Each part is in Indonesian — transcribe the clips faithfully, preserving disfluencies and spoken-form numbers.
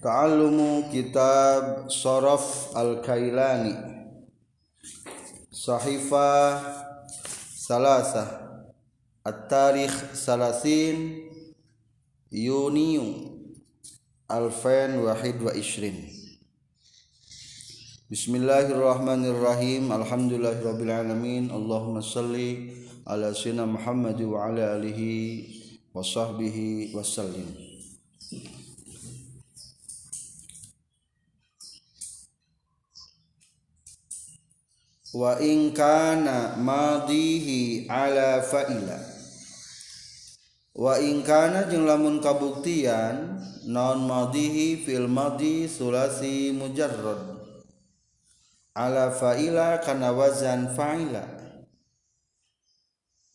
Ta'allumu kitab Sharaf Al-Kailani Sahifah Salasah At-Tarikh Salasin Yuniu Alfen Wahid wa Ishrin. Bismillahirrahmanirrahim. Alhamdulillahirrabbilalamin. Allahumma salli ala sayyidina Muhammad wa ala alihi wa sahbihi wa sallim. Wa in kana madihi ala fa'ila. Wa in kana jeung lamun kabuktian naon madihi fil madi sulasi mujarrad ala fa'ila kana wazan fa'ila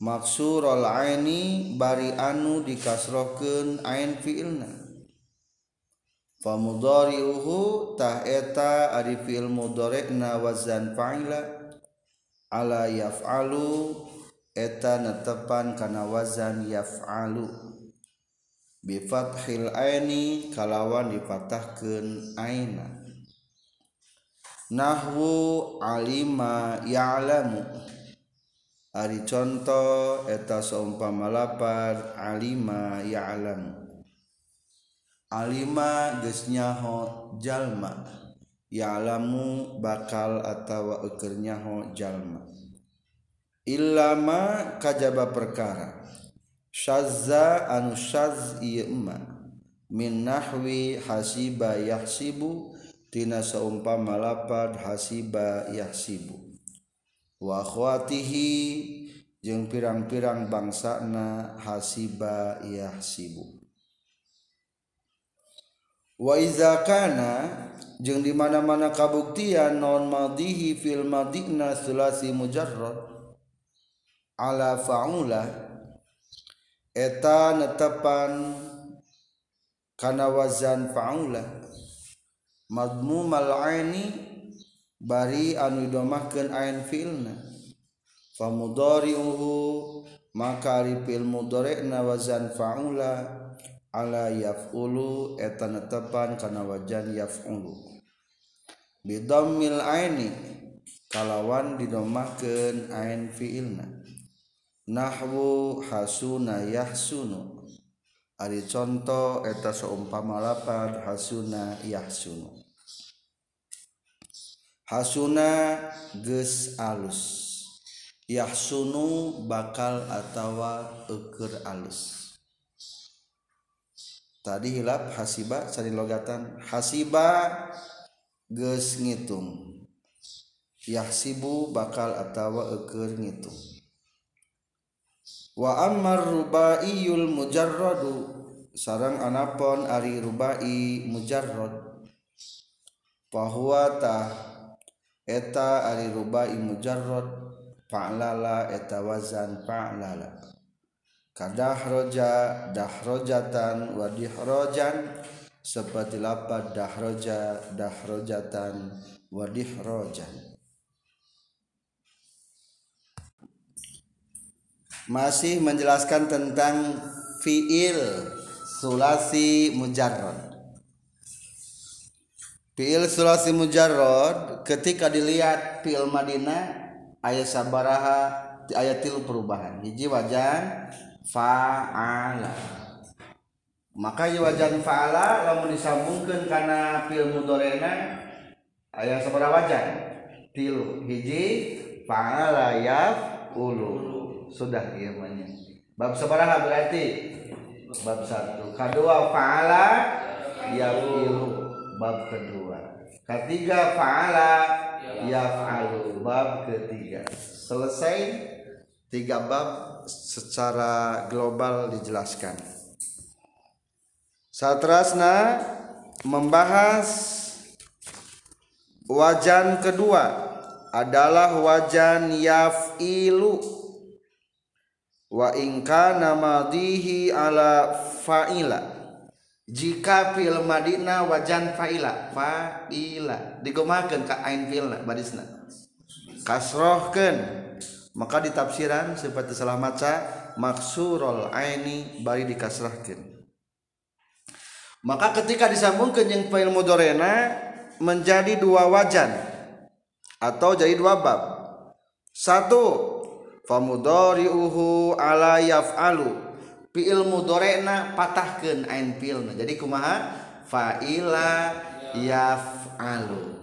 maksurul aini bari anu dikasrohkeun ain fi'ilna fa mudhari'uhu tah eta ari fi'il mudhari'na wazan fa'ila ala yaf'alu eta netepan kana wazan yaf'alu bi fathil aini kalawan dipatahkeun aina nahwu alima ya'lamu ari conto eta saumpama lapar alima ya'lamu alima geus nyaho jalma ya'lamu bakal atawa eukeun nyaho jalma illama kajaba perkara syazza anu syazz ieu ma min nahwi hasiba yahsibu tina saumpama lapad hasiba yahsibu wa akhwatihi jeung pirang-pirang bangsana hasiba yahsibu. Wa iza kana jeung di mana-mana kabuktian non madihi fil madina sulasi mujarrad ala faula eta netepan kana wazan faula madmumal aini bari anu domahkeun ain fi'ilna fa mudhari'uhu maka ari fil mudhari'na wazan faula ala yaf'ulu eta netepan kana wajan yaf'ulu bidammil aini kalawan didomahkeun ain fi'ilna nahwu hasuna yahsunu ari conto eta saumpama lapad hasuna yahsunu hasuna geus alus yahsunu bakal atawa eukeun alus. Tadi hilap hasiba cari logatan hasiba geus ngitung yahsibu bakal atawa eukeun ngitung. Wa ammar rubaiyul mujarradu sareng anapon ari rubai mujarrad bahwa tah eta ari rubai mujarrad fa'lala eta wazan fa'lala kadahroja dahrojatan wa dihrojan seperti lapad dahroja dahrojatan wa dihrojan masih menjelaskan tentang fiil sulasi mujarrad. Fiil sulasi mujarrad ketika dilihat fiil madina ayat sabaraha ayat tilu perubahan hiji wajan fa'ala maka wajan fa'ala lamun disambungkeun kana fi'il mudhari'na aya sabaraha wajan tilu hiji fa'ala yaf'ulu sudah ieu mah nya bab sabaraha berarti bab satu kadua fa'ala yaf'ulu bab kedua ketiga fa'ala yaf'alu bab ketiga selesai tiga bab secara global dijelaskan. Satrasna membahas wajan kedua adalah wajan yaf'ilu wa in kana madihi ala fa'ila jika fi'il madina wajan fa'ila fa'ila digomahkeun ka ain fi'ilna barisna kasrohkeun maka ditafsiran seperti salah maca maksurul aini bari dikasrahkeun Maka ketika disambungkan yang fa'il mudhari'na menjadi dua wajan atau jadi dua bab. Satu, fa mudhari'uhu ala yaf'alu. Fi'il mudhari'na patahkeun ain fi'ilna. Jadi kumaha? Fa'ila yaf'alu.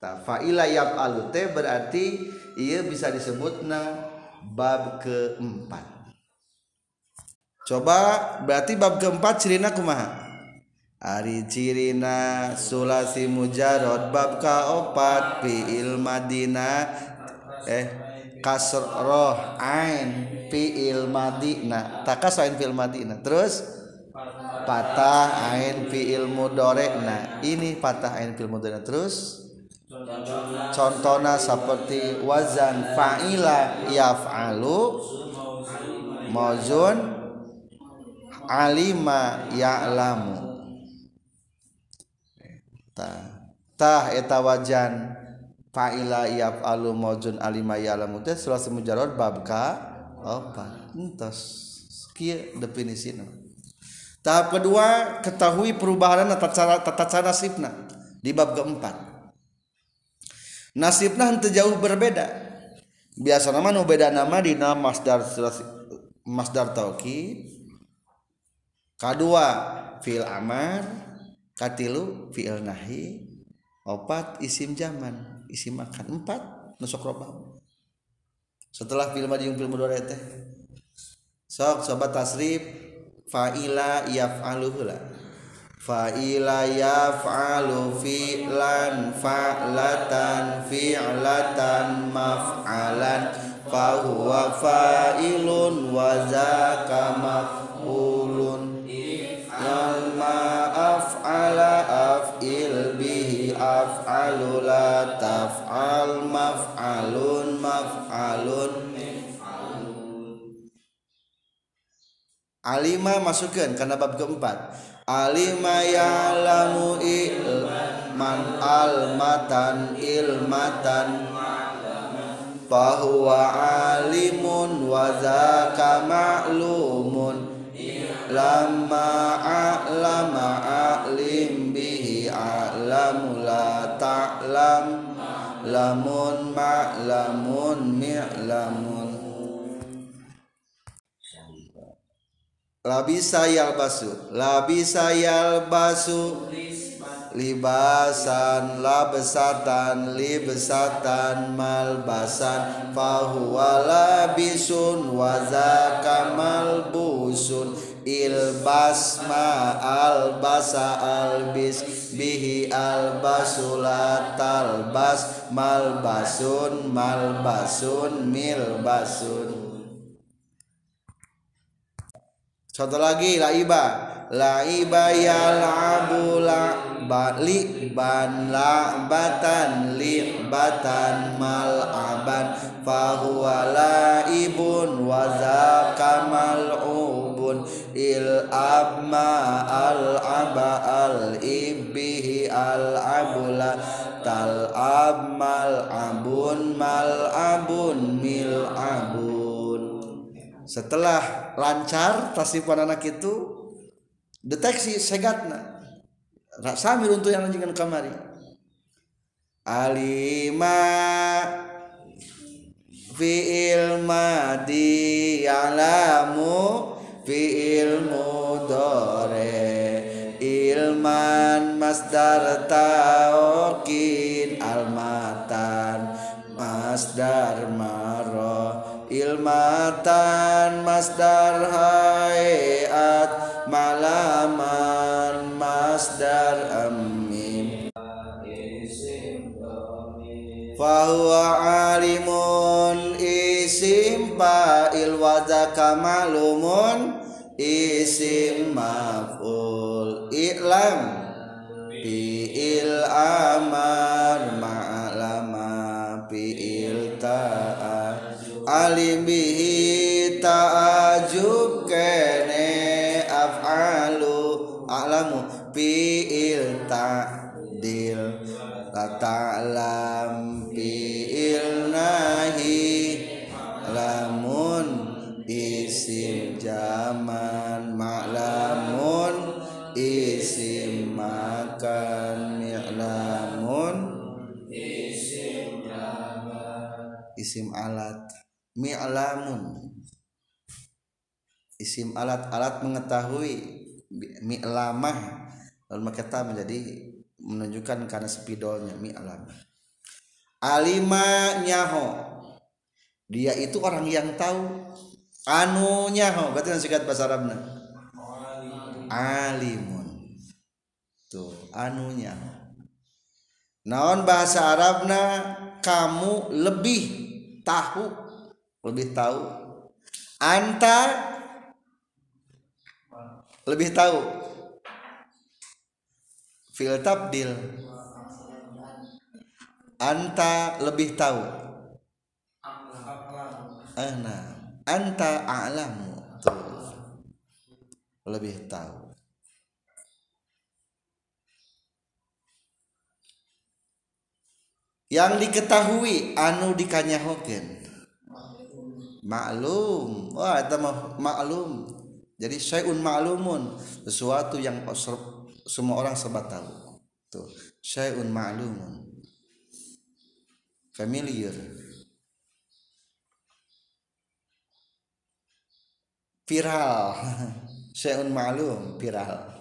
Ta fa'ila yaf'alu teh berarti ia bisa disebutna bab keempat. Coba berarti bab keempat cirina kumaha? Ari cirina sulasi mujarod bab kaopat fi'il madina eh kasroh ain fi'il madina takas ain fi'il madina terus patah ain fi'il mudhari'na ini patah ain fi'il mudhari'na terus contohnya seperti wazan fa'ila yaf'alu mauzun alima ya'lamu tah eta wajan fa'ila yaf'alu maujun alima ya'lamu teh sulasi mujarrad bab ka opat entos kieu definisina. Tahap kedua ketahui perubahan tata cara tata cara nasibna di bab keempat. Nasibna henteu jauh berbeda. Biasana mah nu beda nama dina masdar sulasi masdar taukid. Kadua fi'il amar, katilu fi'il nahi, opat isim jaman, isim makan, empat nusuk robah. Setelah fi'il madhi jeung fi'il mudhari teh. Sok sobat tasrif fa'ila yaf'aluhu la. Fa'ila yaf'alu fi'lan fa'latan fi'latan maf'alan fa huwa fa'ilun wa zaka maf'ulun yalma af'ala af'il bihi af'alu la taf'al maf'alun maf'alun alima masukkan karena bab keempat alima ya'lamu ilman almatan ilmatan fahuwa alimun wa zaka ma'lumun lama a'lama a'lim bihi a'lamu la ta'lam lamun ma'lamun mi'lamun labisa yalbasu labisa yalbasu libasan labsatan libsatan malbasan fahuwa labisun wazaka malbusun ilbas ma albasa albis bihi albasulat albas malbasun malbasun milbasun. Satu lagi laiba laiba yal'abu la'bali ban la'batan li'batan mal'aban fahuwa la'ibun wazaka mal'u il abma al aba al ibihi al abula tal abmal abun mal abun mil abun. Setelah lancar tasrifan anak itu deteksi segatna sambil untuk yang lanjutkan kamari alima fi'il madi ya'lamu fi'il mudhari ilman masdar taukid almatan masdar maro ilmatan masdar hayat malaman masdar amin fahuwa alimun isim fa'il wa zaka ma'lumun isim maf'ul i'lam fi'il amar ma'lama fi'il ta'ajub alim bihi ta'ajub kene af'alu a'lamu fi'il ta'dil la ta'lam fi'il nahi lamun isim jaman ma'lamun isim kami lamun isim alat, isim alat mi'lamun isim alat, alat mengetahui. Mi'lamah lalu makata menjadi menunjukkan karena spidolnya mi'lamah. Alima nyaho, dia itu orang yang tahu. Anu nyaho berarti nasihat bahasa Arabnya alimun. Tuh anu nyaho naon bahasa Arabnya kamu lebih tahu, lebih tahu. Anta lebih tahu fil tabdil, anta lebih tahu, ana anta a'lamu lebih tahu. Yang diketahui anu dikanyahokeun maklum, wah eta maklum. Jadi syai'un ma'lumun, sesuatu yang semua orang serba tahu. Tuh, syai'un ma'lumun. Familiar. Viral. Syai'un ma'lum, viral.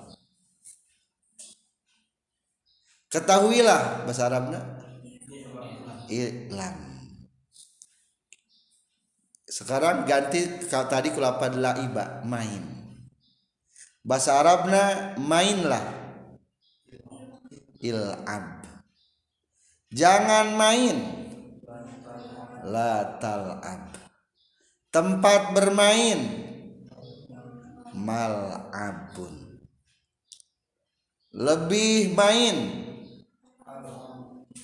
Ketahuilah bahasa Arabnya ilam. Sekarang ganti kalau tadi kulapan laiba main. Bahasa Arabnya mainlah ilab. Jangan main la talab. Tempat bermain malabun. Lebih main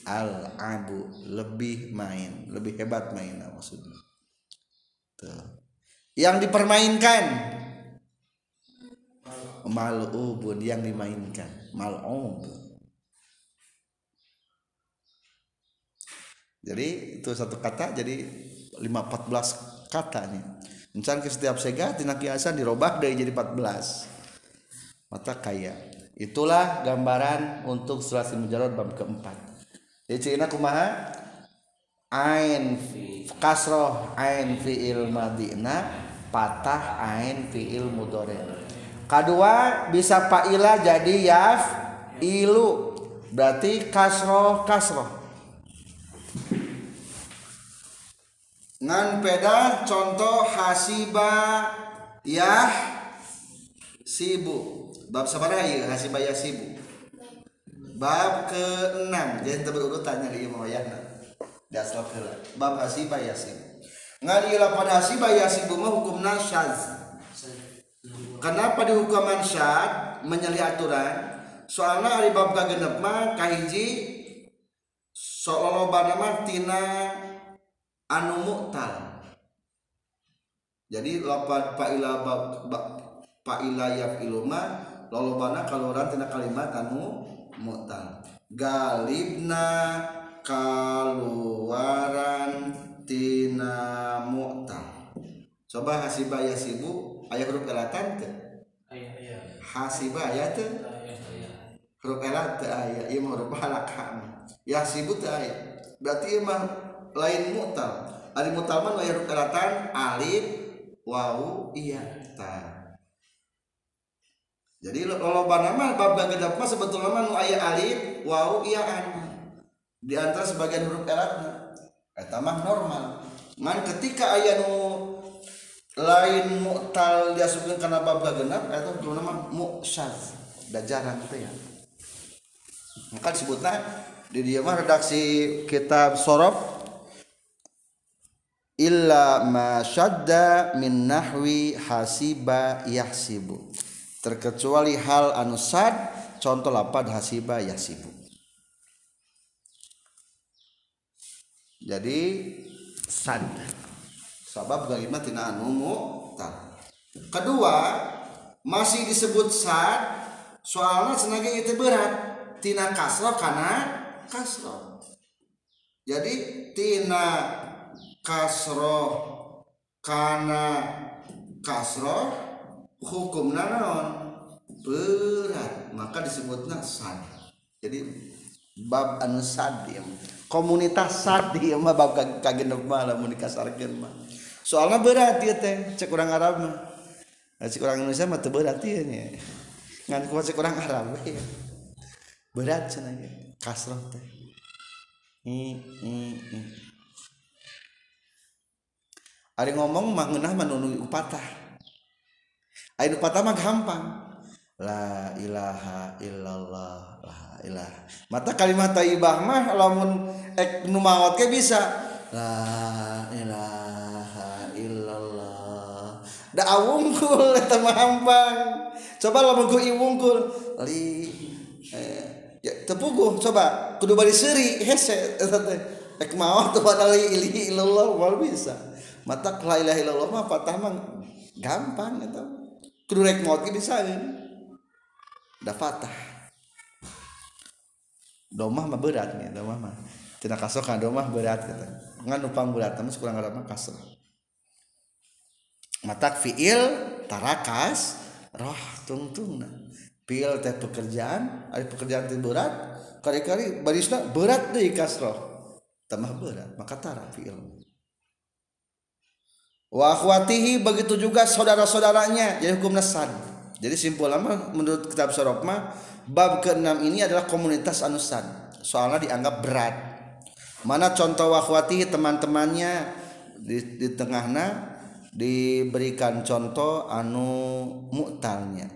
alabu, lebih main, lebih hebat main maksudnya. Tuh. Yang dipermainkan mal'ubun, yang dimainkan mal'ub. Jadi itu satu kata jadi lima empat belas kata nih. Encan ke setiap sega tina kiasan dirobah dari jadi empat belas. Mata kaya. Itulah gambaran untuk Thulathil Mujarrad bab keempat. Jadi cina kumaha? Ain kasroh ain fiil madina, patah ain fiil mudore. Kedua bisa fa'ilah jadi yaf ilu, berarti kasroh kasroh. Ngan peda contoh hasiba yah sibu. Bab sabaraha ieu hasiba yah sibu? Bab keenam. Jadi berurutannya ieu mah wayahna. Dasar kala bab hasiba yasib ngari lapan hasiba yasib mah hukumna syadz. Kenapa dihukuman syadz menyelih aturan? Soalna ari bab kagenep mah kahiji salolobana mah tina anu mu'tal. Jadi lapan faila bab faila yafilu mah lolobana kaluaran tina kalimat anu mu'tal. Galibna kaluaran tina mu'tal. Coba hasiba yasibu aya huruf elatan teh? Aya aya. Hasiba aya teh? Aya aya. Huruf elat teh aya, ieu mah huruf halakam. Yasibu teh aya. Berarti ieu mah lain mu'tal. Ari mu'tal mah aya huruf elatan alif, wawu, iya, ta. Jadi lolobana mah bab gagedep mah sebetulna mah nu aya alif, wawu, iya, an. Di antara sebagian huruf elatna eta mah normal. Ngan ketika aya nu lain mu'tal diasupkeun kana bab genep eta hukumna mah mu'syadz, da jarang teh ya. Maka disebutna di dieu mah redaksi kitab Shorof illa ma syadda min nahwi hasiba yahsibu. Terkecuali hal anu sad contoh lapad hasiba yahsibu. Jadi sad sabab kalimat tina anu mu'tal. Kedua masih disebut sad soalnya senangnya itu berat tina kasroh karena kasroh. Jadi tina kasroh karena kasroh hukumna naon berat, maka disebutnya sad. Jadi bab anu sadim, komunitas sadim mah bab kagendep mah lamun dikasarkeun mah. Soalnya berat ieu teh, cek urang Arab mah. Cek urang Indonesia mah teu berat ieu nya. Ngan kuat cek urang Arab we. Berat cenah ieu, kasrah teh. Hmm, hmm, hmm. Ari ngomong mah ngeunah mah nu patah. Ainu patama gampang. La ilaha illallah, la ilaha. Mata kalimat taibah mah lamun ek nu maot ke bisa. La ilaha illallah. Da awungkul eta mah gampang. Coba lamun ku iwungkul li eh, ya tepuguh coba kudu bari seuri hese eta teh. Ek maot padahal la ilaha illallah wal bisa. Mata la ilaha illallah mah patama gampang eta. Kudu rek maot bisa da fatah domah mah berat nih domah mah cenah kasokan domah berat kata ngan nu panggulat mah kurang arab mah kasra matak fiil tarakas roh tungtungna fiil teh pekerjaan ari pekerjaan teh berat kari-kari barisna berat deui kasroh tambah berat maka tara fiil wa akhwatihi begitu juga saudara-saudaranya jadi hukumnya sad. Jadi simpulnya menurut kitab Syaraf mah bab keenam ini adalah komunitas anu sad. Soalnya dianggap berat. Mana contoh wa akhwatihi teman-temannya di, di tengahna diberikan contoh anu mu'talnya.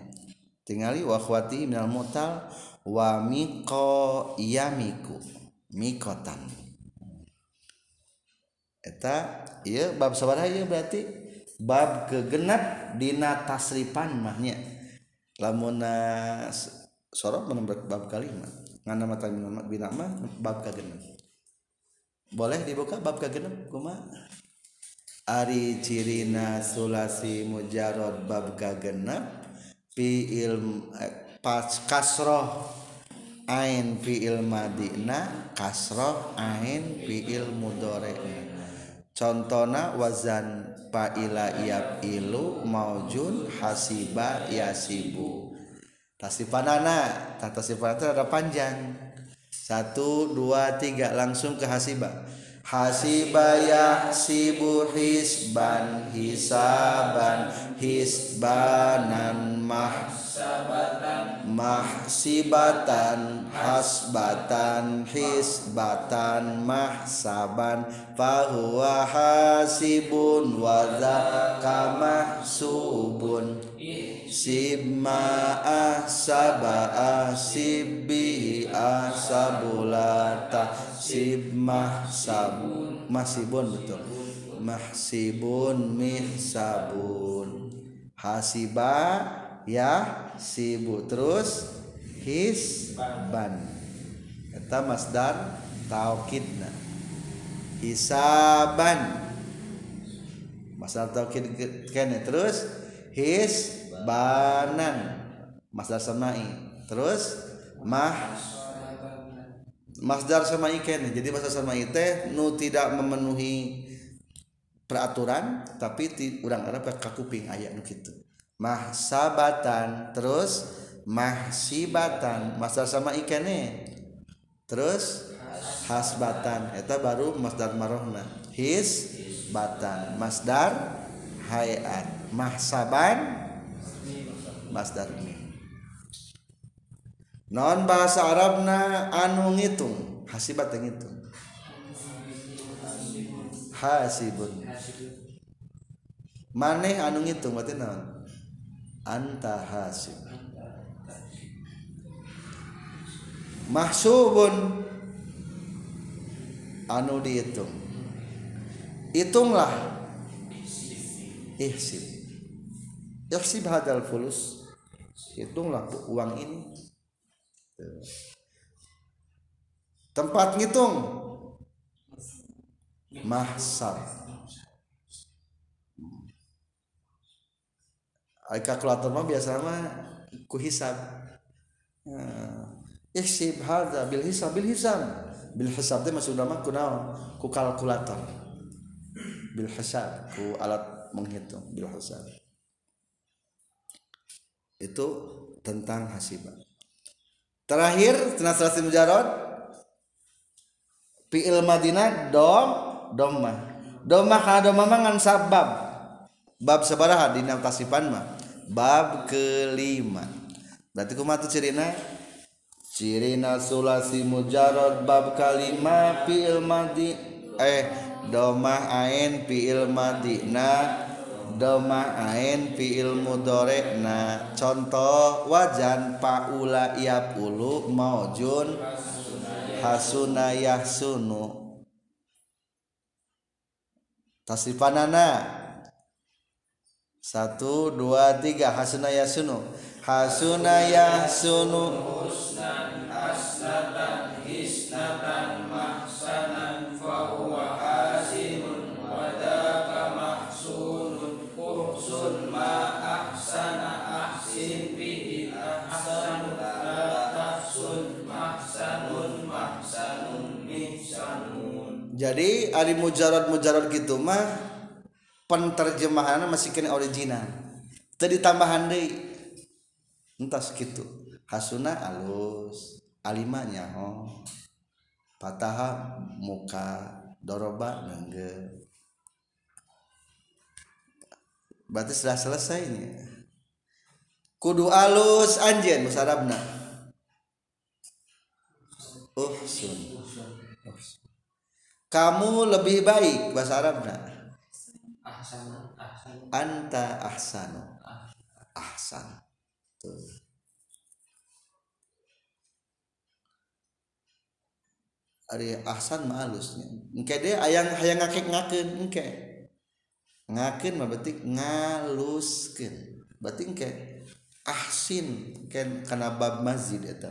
Tingali wa akhwatihi minal mu'tal wa miqo yamiku miqotan. Eta iya bab sabaraha ieu berarti bab kegenap dina tasrifan mahnya lamun sorok menembak bab kalimat nganna mata bina mah bab kagenep boleh dibuka bab kagenep kumaha ari cirina sulasi mujarrad bab kagenep fiil eh, pas kasroh ain fiil madina kasroh ain fiil mudhari. Contohna wazan fa'ila iab ilu maujun hasiba yasibu. Tasifanana, tasifanana ada panjang. Satu, dua, tiga, langsung ke hasiba. Hasiba yasibu hisban hisaban hisbanan mahsabatan mahsibatan hasbatan hisbatan mahsaban fahuwa hasibun wadzaka mahsubun simma ahsaba ahsibi ahsabulata simma sabun mahsibun betul mahsibun mihsabun hasiba ya sibu terus hisban eta masdar taukidna hisaban masdar taukid kene terus hisbanan masdar samai terus mah masdar samai kene jadi masdar samai teh nu tidak memenuhi peraturan tapi ti urang Arab ka kuping aya nu kitu mahsabatan terus mahsibatan masdar sama ikane terus hasbatan eta baru masdar marohna hisbatan masdar hayat mahsaban masdar ini non bahasa Arabna anu ngitung hasibat ngitung hasibun maneh anu ngitung berarti naon anta hasib mahsubun anu dihitung hitunglah ihsib ihsib hadal fulus hitunglah uang ini tempat ngitung mahsab kalkulator mah biasa mah kuhisab nah. Ihsib hadza bil hisab bil hisab bil hisab teh maksudna mah kunaon ku kalkulator bil hisab ku alat menghitung bil hisab itu tentang hasibah. Terakhir tina salasil mujarad fi'il madina dom domah domah kana domah mangan sabab bab sabaraha dina tasipan mah bab kelima. Berarti kumatu cirina cirina sulasi mujarad bab kalima fi'il madina eh domah ain fi'il madina domah ain fi'il mudhari'. Nah contoh wajan paula yapulu maujun hasuna yahsunu tasifanana satu dua tiga hasuna yahsunu hasuna yahsunu husnan hasnatan hisnatan mahsanan fa huwa hasinun wa daka mahsunun kursun ma ahsana ahsin bihi ahsanun tahsun mahsanun mahsanun mihsanun. Jadi ari mujarad mujarad gitu mah penterjemahan masih kena original tadi tambahan deh entas gitu hasuna alus alimanya oh patah muka doroba nengge. Berarti sudah selesai nih kudu alus anjen musarabna oh sun kamu lebih baik bahasa Arabna ahsanu, ahsanu. Anta ahsanu ahsan tuh. Ari ahsan mah halusnya engke deh ayang hayang ngakek-ngakeun engke ngakeun mah berarti ngaluskeun berarti engke ahsin kan kana bab masjid eta.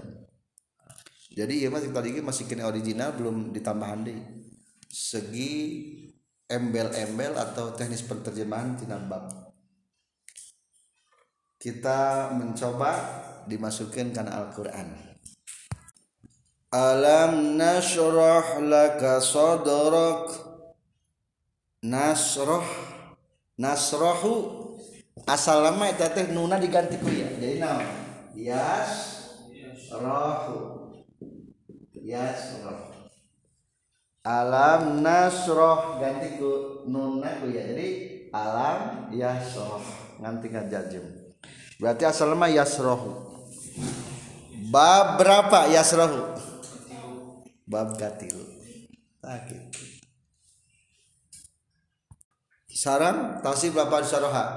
Jadi ieu mah tadi ge masih kena original belum ditambahan deui segi embel-embel atau teknis penterjemahan tina bab. Kita mencoba dimasukkan karena Al-Quran. Alam nashrah laka sadrak nasrah nasrahu asal lama eta teh nuna diganti ku ya. Jadi naon? Yas rahu. Yas rahu. Alam nasroh ganti ku nunna ku ya jadi alam yasroh nanti ngajajem berarti asal mah yasrohu bab berapa yasrohu bab katil tak gitu sarang tasib berapa saroha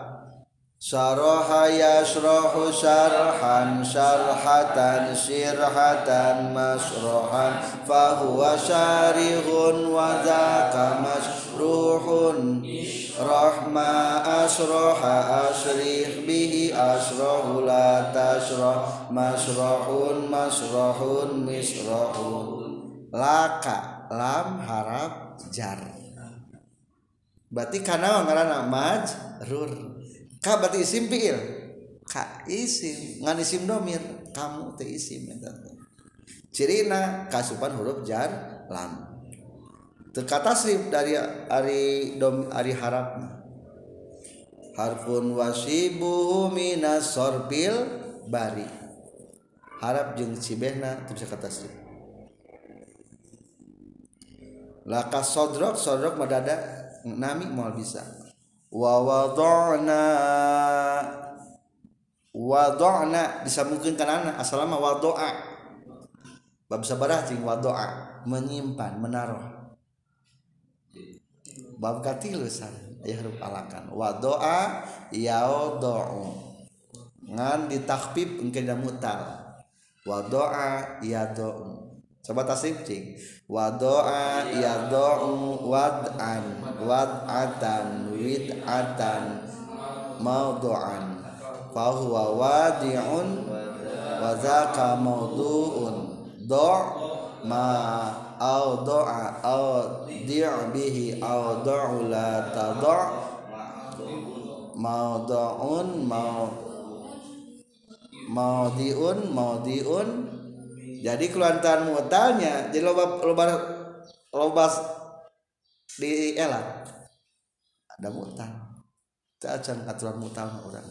saroha yasrohu sarhan sarhatan sirhatan masrohan fahuwa syarihun wadaka masruhun rahma asroha asrih bihi asrohu la tasroh masrohun masrohun misrohun laka lam harap jar berarti kana ngaranna majrur ka berarti isim fiil ka isim ngan isim domir kamu teh isim eta cirina kasupan huruf jar lam teu ka tasrif dari ari dom ari harapna harfun wasibu minas sorfil bari harap jeung cibehna teu bisa ka tasrif laka sodrok sodrok madada nami moal bisa wa wada'na wada'na disambungkan kana asal mah wada'a bab sabarah jeung wada'a menyimpan menaruh bab katilusan aya huruf alakan wada'a yada'u ngan ditakfif engke da mutal wada'a yada'u coba tasrif cing wada'a yada'u wad'an wad'atan wid'atan mawdu'an fa huwa wadi'un wa zaka mawdu'un do' ma awdu'a awdi' bihi awdu'u la tadu' mawdu'un mawdi'un mawdi'un. Jadi kelantaran mu'talnya jadi loba loba loba di elat ada mu'tal tak acan aturan mu'tal orang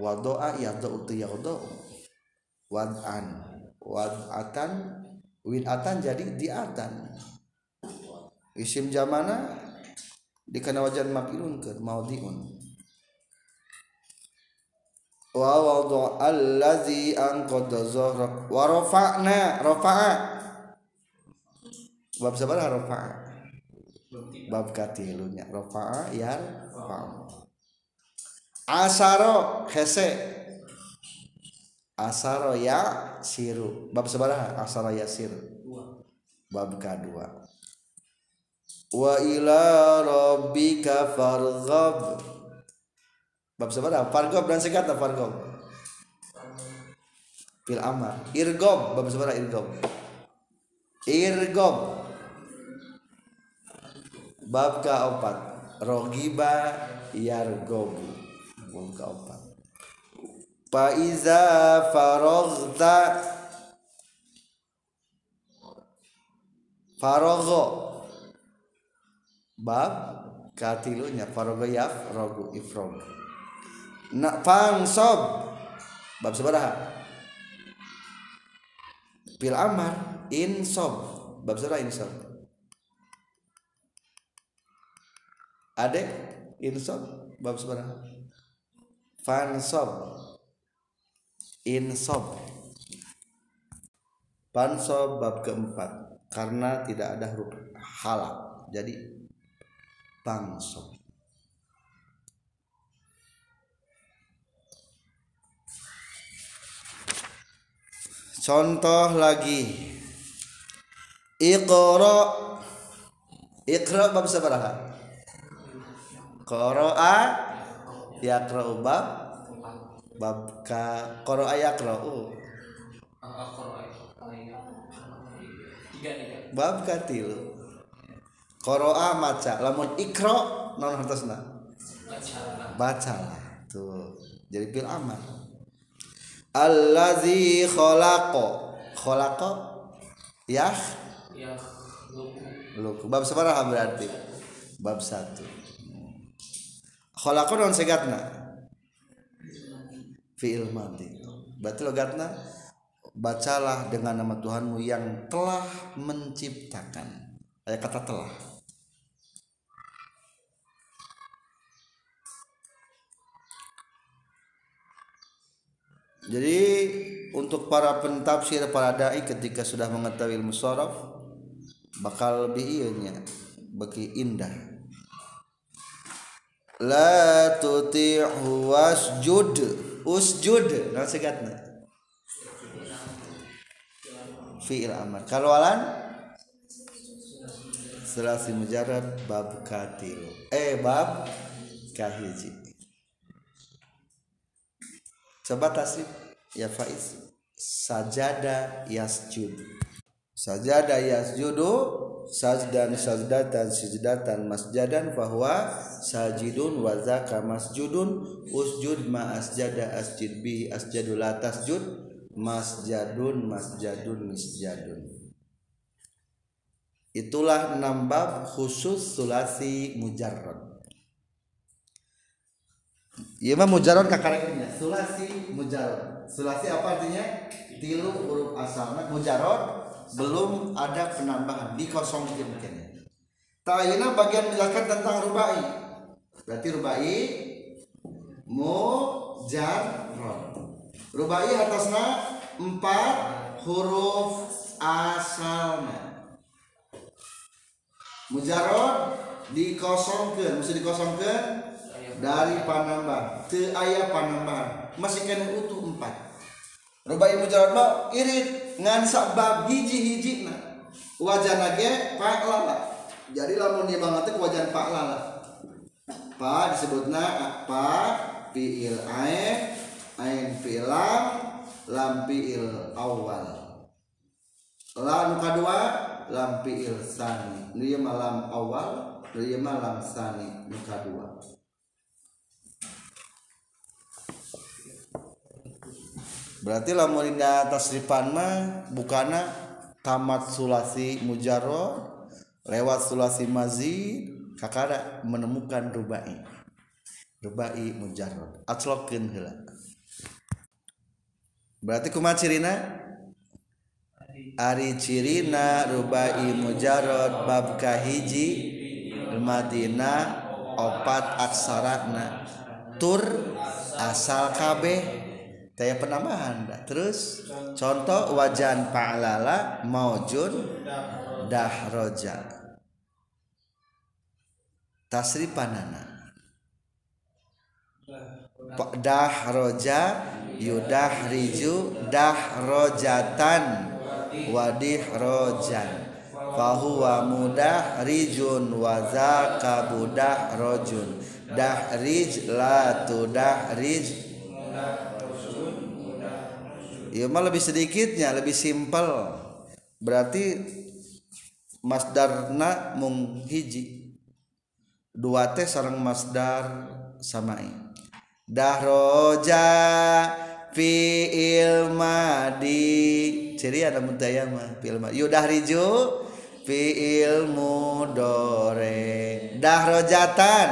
Wadoa yadau tu yadau, wad'an, wad'atan, win'atan jadi di'atan. Isim jamana dikana wajan maf'ilun ke maudhi'un. Wa wadoa allazi anqadha dhahrak wa rafa'na, rafa'a. Bab sabaraha rafa'a? Bab katilunya rafa'a ya rafa'a. Asaro hese asaro ya siru bab sabaraha asaro ya siru bab kedua wa ila rabbika farghab bab sabaraha farghab dan sekata farghab fil amar irghab bab sabaraha irghab irghab bab keempat rogiba yargobu bab keempat. Fa iza faragta faragha bab katilunya faragha yaf ragu ifrom. Na fansob bab sabaraha? Fil amar insob bab sabaraha insob? Adek insob bab sabaraha? Fansob insob fansob bab keempat karena tidak ada huruf halal jadi pansob. Contoh lagi iqra iqra bab sabaraha qara'a yaqra'u bab bab ka qara'a yaqra'u bab katil qara'a maca lamun ikra naon hartosna baca tuh jadi fil amar allazi khalaqa khalaqa yah yakhluqu bab sabaraha berarti bab satu kholakon non segatna fi'il madhi berarti logatna bacalah dengan nama Tuhanmu yang telah menciptakan ada kata telah jadi untuk para pentafsir para dai ketika sudah mengetahui ilmu sharaf bakal lebih ianya bagi indah. La tuti'hu wasjud usjud nah segatna fi'il amar kalawalan selasi mujarad bab katil eh bab kahiji coba tasrif ya faiz sajada yasjud sajada yasjudu sajdan sajdatan sajdatan masjadan bahwa sajidun wa zaka masjudun usjud ma asjada asjid bi asjadu la tasjud masjadun masjadun masjadun itulah enam bab khusus sulasi mujarrad ieu mah mujarrad kakarengna sulasi mujarrad sulasi apa artinya tilu huruf asalna mujarrad belum ada penambahan dikosongkan kene. Ta'ina bagian menjelaskan tentang rubai. Berarti rubai mujarrad. Rubai atasna empat huruf asalna. Mujarrad dikosongkan, mesti dikosongkan dari panambah. Teu aya panambah. Masih kene utuh empat. Rubai mujarrad mah irit ngan sabab hiji-hiji na wajan lagi pak lala jadi lamun dia banget ke wajan pak lala pak disebutna pak fiil ain ain fiil lam lam fiil awal lam kedua lam fiil sani nu ieu malam awal nu ieu malam sani nu kedua berarti lamun dina tasrifan mah bukana tamat sulasi mujarrad lewat sulasi mazid kakara menemukan rubai rubai mujarrad atslokeun heula. Berarti kumaha cirina? Ari cirina rubai mujarrad bab kahiji Madinah opat aksaratna tur asal kabeh saya penambahan dah. Terus contoh wajan pa'lala maujun dahroja tasrifanana dahroja yudahriju dahrojatan wadihrojan fahuwa mudahrijun wazaka budahrojun dahrij la tudahrij. Ya mah lebih sedikitnya, lebih simpel. Berarti masdarna mung hiji. Dua teh sareng masdar samai. Dahroja fi'il madi. Ciri ada mudaya mah fi'il madi. Yudahriju fi'il mudore. Dahrojatan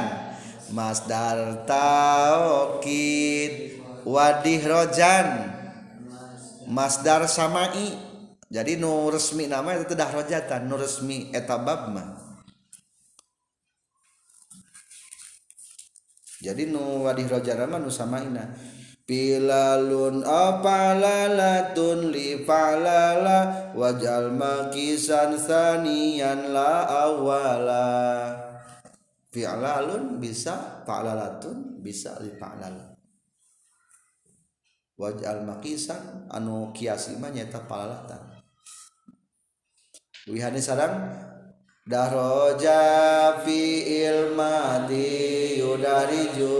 masdar taukid. Wadihrojan masdar samai, jadi nu resmi nama itu dahrojatan, nu resmi eta bab mah. Jadi nu wadihrojatan mah nu samaina. Pilalun apalalatun li falala wajal makisan sanian la awala. Pilalun bisa, palalatun bisa li falala. Wajal makisan anu kiasima nyata palalatan wihani sarang dahroja fi'il madi yudariju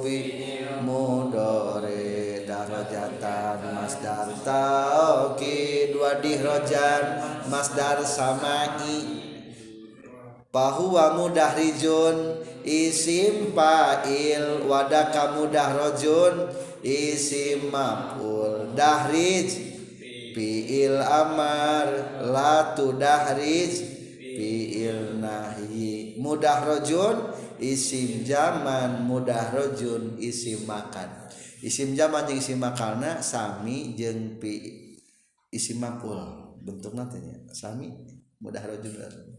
fi'il mudore dahrojatan masdar taukid wadihrojan masdar samai pahuwa mudahrijun isim fa'il wadaka mudahrojun isim maf'ul dahrij fi'il amar la tu dahrij fi'il nahyi mudahrojun isim jaman mudahrojun isim makan isim jaman jeung isim makalna sami jeung pi isim maf'ul bentukna tanya sami mudahrojun.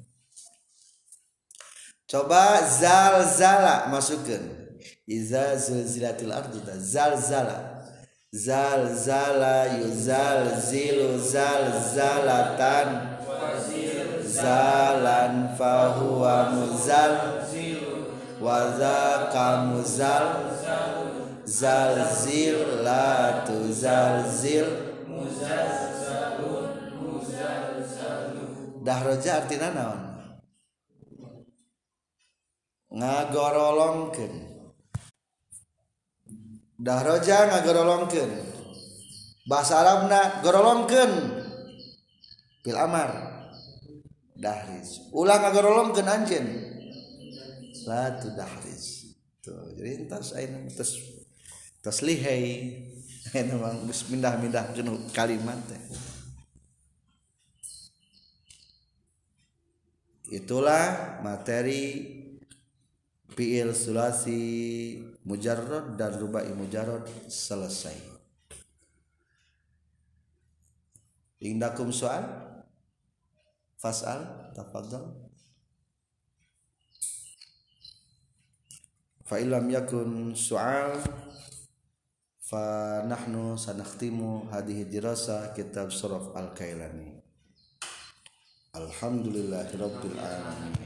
Coba zalzala masukkeun iza zulzilatil ardu zalzala zalzala yuzalzilu zalzalatan zalan fahuwa muzal wazaka muzal zalzilatu zalzil muzalzalun muzalzalun dahroja artina naon ngagorolongkeun. Dahroja ngagorolongkeun bahasa Arabna gorolongkeun bil amar dahrij ulah ngagorolongkeun anjeun la tu dahrij tuh jadi entas ayeuna terus taslihai ayeuna mah geus mindah-mindahkeun kalimat teh. Itulah materi fi'il sulasi mujarrad dan rubai mujarrad selesai. Indakum soal? Fas'al, tafadhal. Fa illam yakun soal fa nahnu sanakhtimu hadhihi dirasa kitab Syaraf Al-Kailani. Alhamdulillahirabbil alamin.